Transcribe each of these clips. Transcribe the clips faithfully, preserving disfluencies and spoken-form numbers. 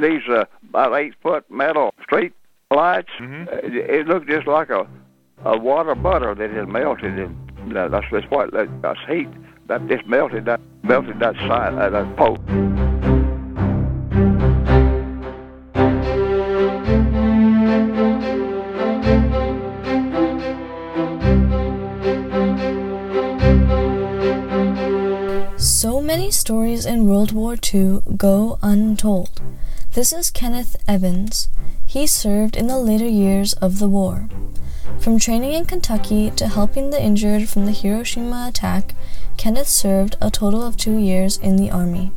these uh, about eight-foot metal street lights. Mm-hmm. It looked just like a, a water butter that had melted, and uh, that's this point, that's heat that just melted that melted that side of that pole. Stories in World War Two go untold. This is Kenneth Evans. He served in the later years of the war. From training in Kentucky to helping the injured from the Hiroshima attack, Kenneth served a total of two years in the Army.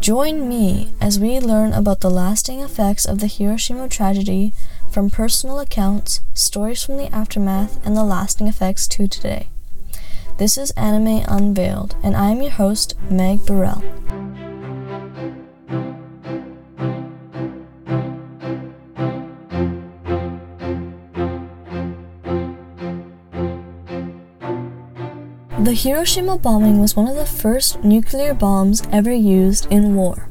Join me as we learn about the lasting effects of the Hiroshima tragedy from personal accounts, stories from the aftermath, and the lasting effects to today. This is Anime Unveiled, and I am your host, Meg Burrell. The Hiroshima bombing was one of the first nuclear bombs ever used in war.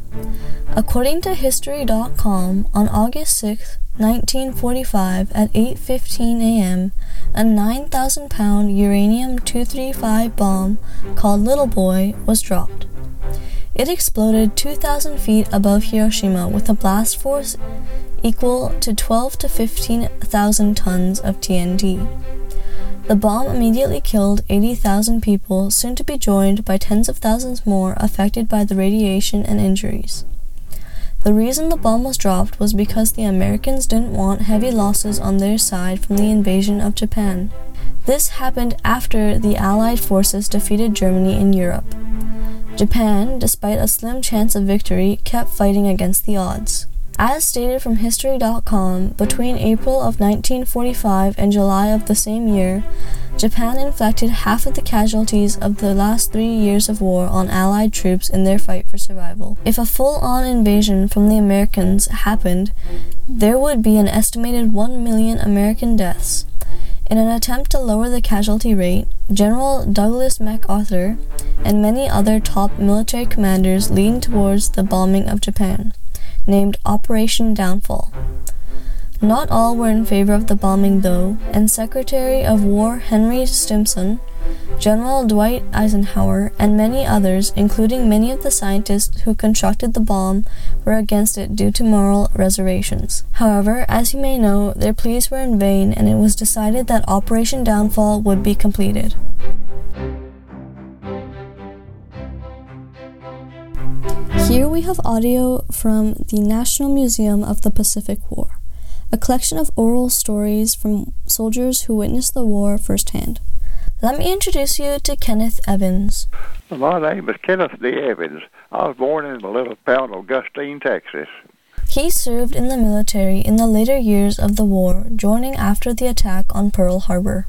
According to History dot com, on August sixth, nineteen forty-five, at eight fifteen a.m., a nine thousand pound uranium two thirty-five bomb called Little Boy was dropped. It exploded two thousand feet above Hiroshima with a blast force equal to twelve to fifteen thousand tons of T N T. The bomb immediately killed eighty thousand people, soon to be joined by tens of thousands more affected by the radiation and injuries. The reason the bomb was dropped was because the Americans didn't want heavy losses on their side from the invasion of Japan. This happened after the Allied forces defeated Germany in Europe. Japan, despite a slim chance of victory, kept fighting against the odds. As stated from History dot com, between April of nineteen forty-five and July of the same year, Japan inflicted half of the casualties of the last three years of war on Allied troops in their fight for survival. If a full-on invasion from the Americans happened, there would be an estimated one million American deaths. In an attempt to lower the casualty rate, General Douglas MacArthur and many other top military commanders leaned towards the bombing of Japan, named Operation Downfall. Not all were in favor of the bombing, though, and Secretary of War Henry Stimson, General Dwight Eisenhower, and many others, including many of the scientists who constructed the bomb, were against it due to moral reservations. However, as you may know, their pleas were in vain, and it was decided that Operation Downfall would be completed. Here we have audio from the National Museum of the Pacific War, a collection of oral stories from soldiers who witnessed the war firsthand. Let me introduce you to Kenneth Evans. My name is Kenneth D. Evans. I was born in the little town of Augustine, Texas. He served in the military in the later years of the war, joining after the attack on Pearl Harbor.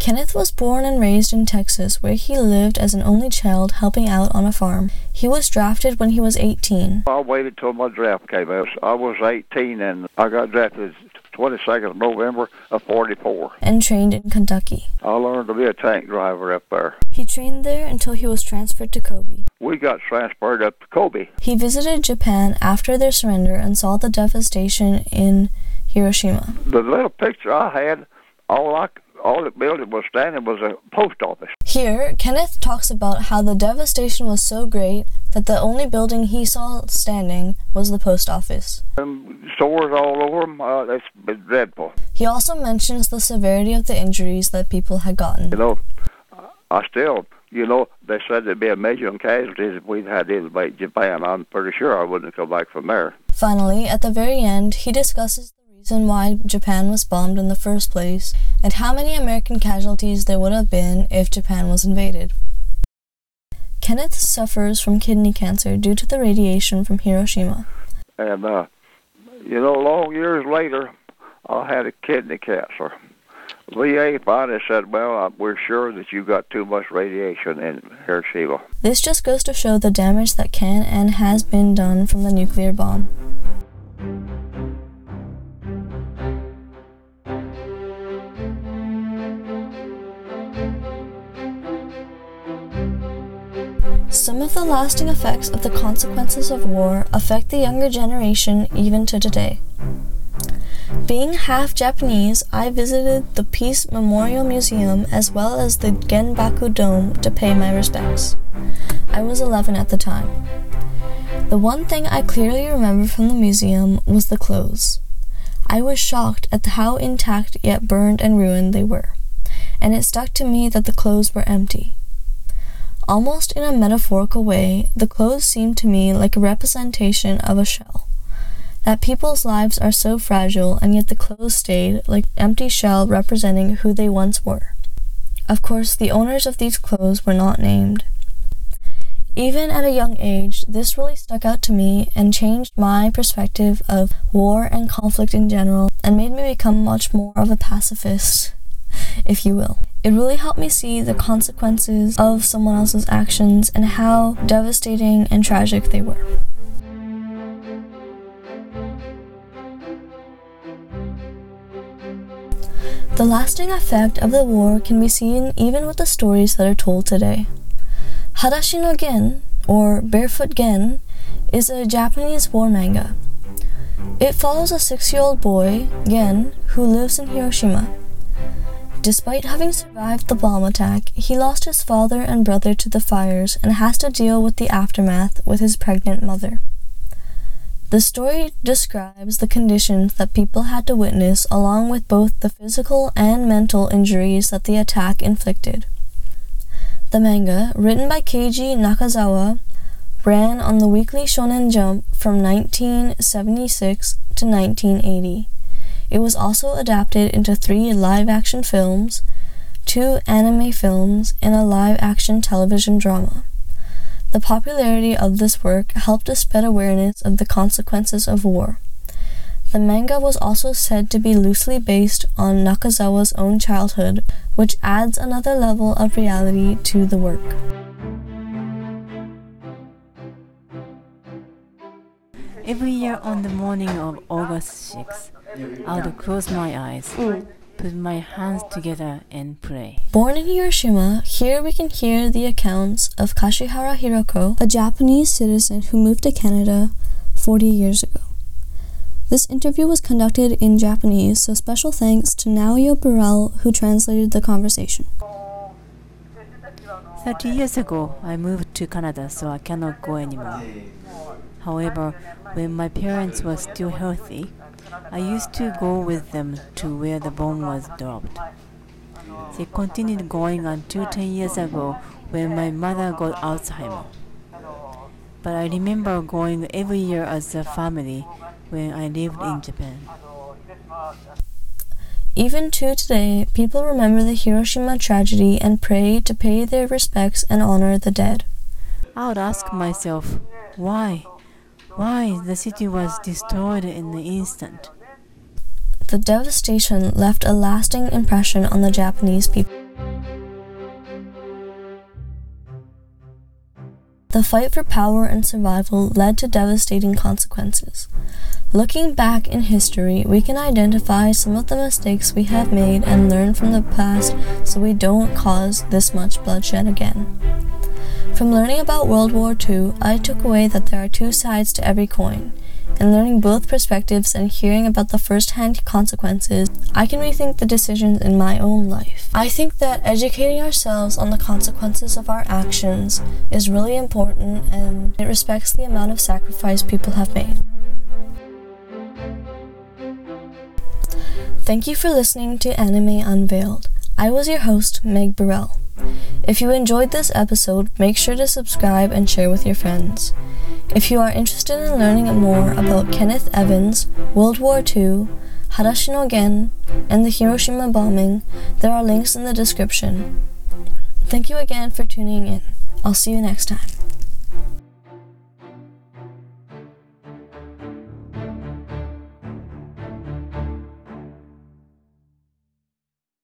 Kenneth was born and raised in Texas, where he lived as an only child, helping out on a farm. He was drafted when he was eighteen. I waited till my draft came out. I was eighteen, and I got drafted twenty-second of November of forty-four. And trained in Kentucky. I learned to be a tank driver up there. He trained there until he was transferred to Kobe. We got transferred up to Kobe. He visited Japan after their surrender and saw the devastation in Hiroshima. The little picture I had, all I All the building was standing was a post office. Here, Kenneth talks about how the devastation was so great that the only building he saw standing was the post office. Um, stores all over them, uh, that's dreadful. He also mentions the severity of the injuries that people had gotten. You know, I still, you know, they said there'd be a major in casualties if we'd had to invade Japan. I'm pretty sure I wouldn't come back from there. Finally, at the very end, he discusses reason why Japan was bombed in the first place, and how many American casualties there would have been if Japan was invaded. Kenneth suffers from kidney cancer due to the radiation from Hiroshima. And, uh, you know, long years later, I had a kidney cancer. V A finally said, well, we're sure that you got too much radiation in Hiroshima. This just goes to show the damage that can and has been done from the nuclear bomb. Some of of the lasting effects of the consequences of war affect the younger generation even to today. Being half Japanese, I visited the Peace Memorial Museum as well as the Genbaku Dome to pay my respects. I was eleven at the time. The one thing I clearly remember from the museum was the clothes. I was shocked at how intact yet burned and ruined they were, and it stuck to me that the clothes were empty. Almost in a metaphorical way, the clothes seemed to me like a representation of a shell. That people's lives are so fragile, and yet the clothes stayed like an empty shell representing who they once were. Of course, the owners of these clothes were not named. Even at a young age, this really stuck out to me and changed my perspective of war and conflict in general and made me become much more of a pacifist, if you will. It really helped me see the consequences of someone else's actions and how devastating and tragic they were. The lasting effect of the war can be seen even with the stories that are told today. Hadashi no Gen, or Barefoot Gen, is a Japanese war manga. It follows a six-year-old boy, Gen, who lives in Hiroshima. Despite having survived the bomb attack, he lost his father and brother to the fires and has to deal with the aftermath with his pregnant mother. The story describes the conditions that people had to witness along with both the physical and mental injuries that the attack inflicted. The manga, written by Keiji Nakazawa, ran on the weekly Shonen Jump from nineteen seventy-six to nineteen eighty. It was also adapted into three live-action films, two anime films, and a live-action television drama. The popularity of this work helped to spread awareness of the consequences of war. The manga was also said to be loosely based on Nakazawa's own childhood, which adds another level of reality to the work. Every year on the morning of August sixth, I would close my eyes, put my hands together and pray. Born in Hiroshima, here we can hear the accounts of Kashihara Hiroko, a Japanese citizen who moved to Canada forty years ago. This interview was conducted in Japanese, so special thanks to Naoya Burrell, who translated the conversation. thirty years ago, I moved to Canada, so I cannot go anymore. However, when my parents were still healthy, I used to go with them to where the bomb was dropped. They continued going until ten years ago when my mother got Alzheimer's. But I remember going every year as a family when I lived in Japan. Even to today, people remember the Hiroshima tragedy and pray to pay their respects and honor the dead. I would ask myself, why? Why the city was destroyed in the instant. The devastation left a lasting impression on the Japanese people. The fight for power and survival led to devastating consequences. Looking back in history, we can identify some of the mistakes we have made and learn from the past so we don't cause this much bloodshed again. From learning about World War Two, I took away that there are two sides to every coin, and learning both perspectives and hearing about the first-hand consequences, I can rethink the decisions in my own life. I think that educating ourselves on the consequences of our actions is really important, and it respects the amount of sacrifice people have made. Thank you for listening to Anime Unveiled. I was your host, Meg Burrell. If you enjoyed this episode, make sure to subscribe and share with your friends. If you are interested in learning more about Kenneth Evans, World War Two, Hadashi no Gen, and the Hiroshima bombing, there are links in the description. Thank you again for tuning in. I'll see you next time.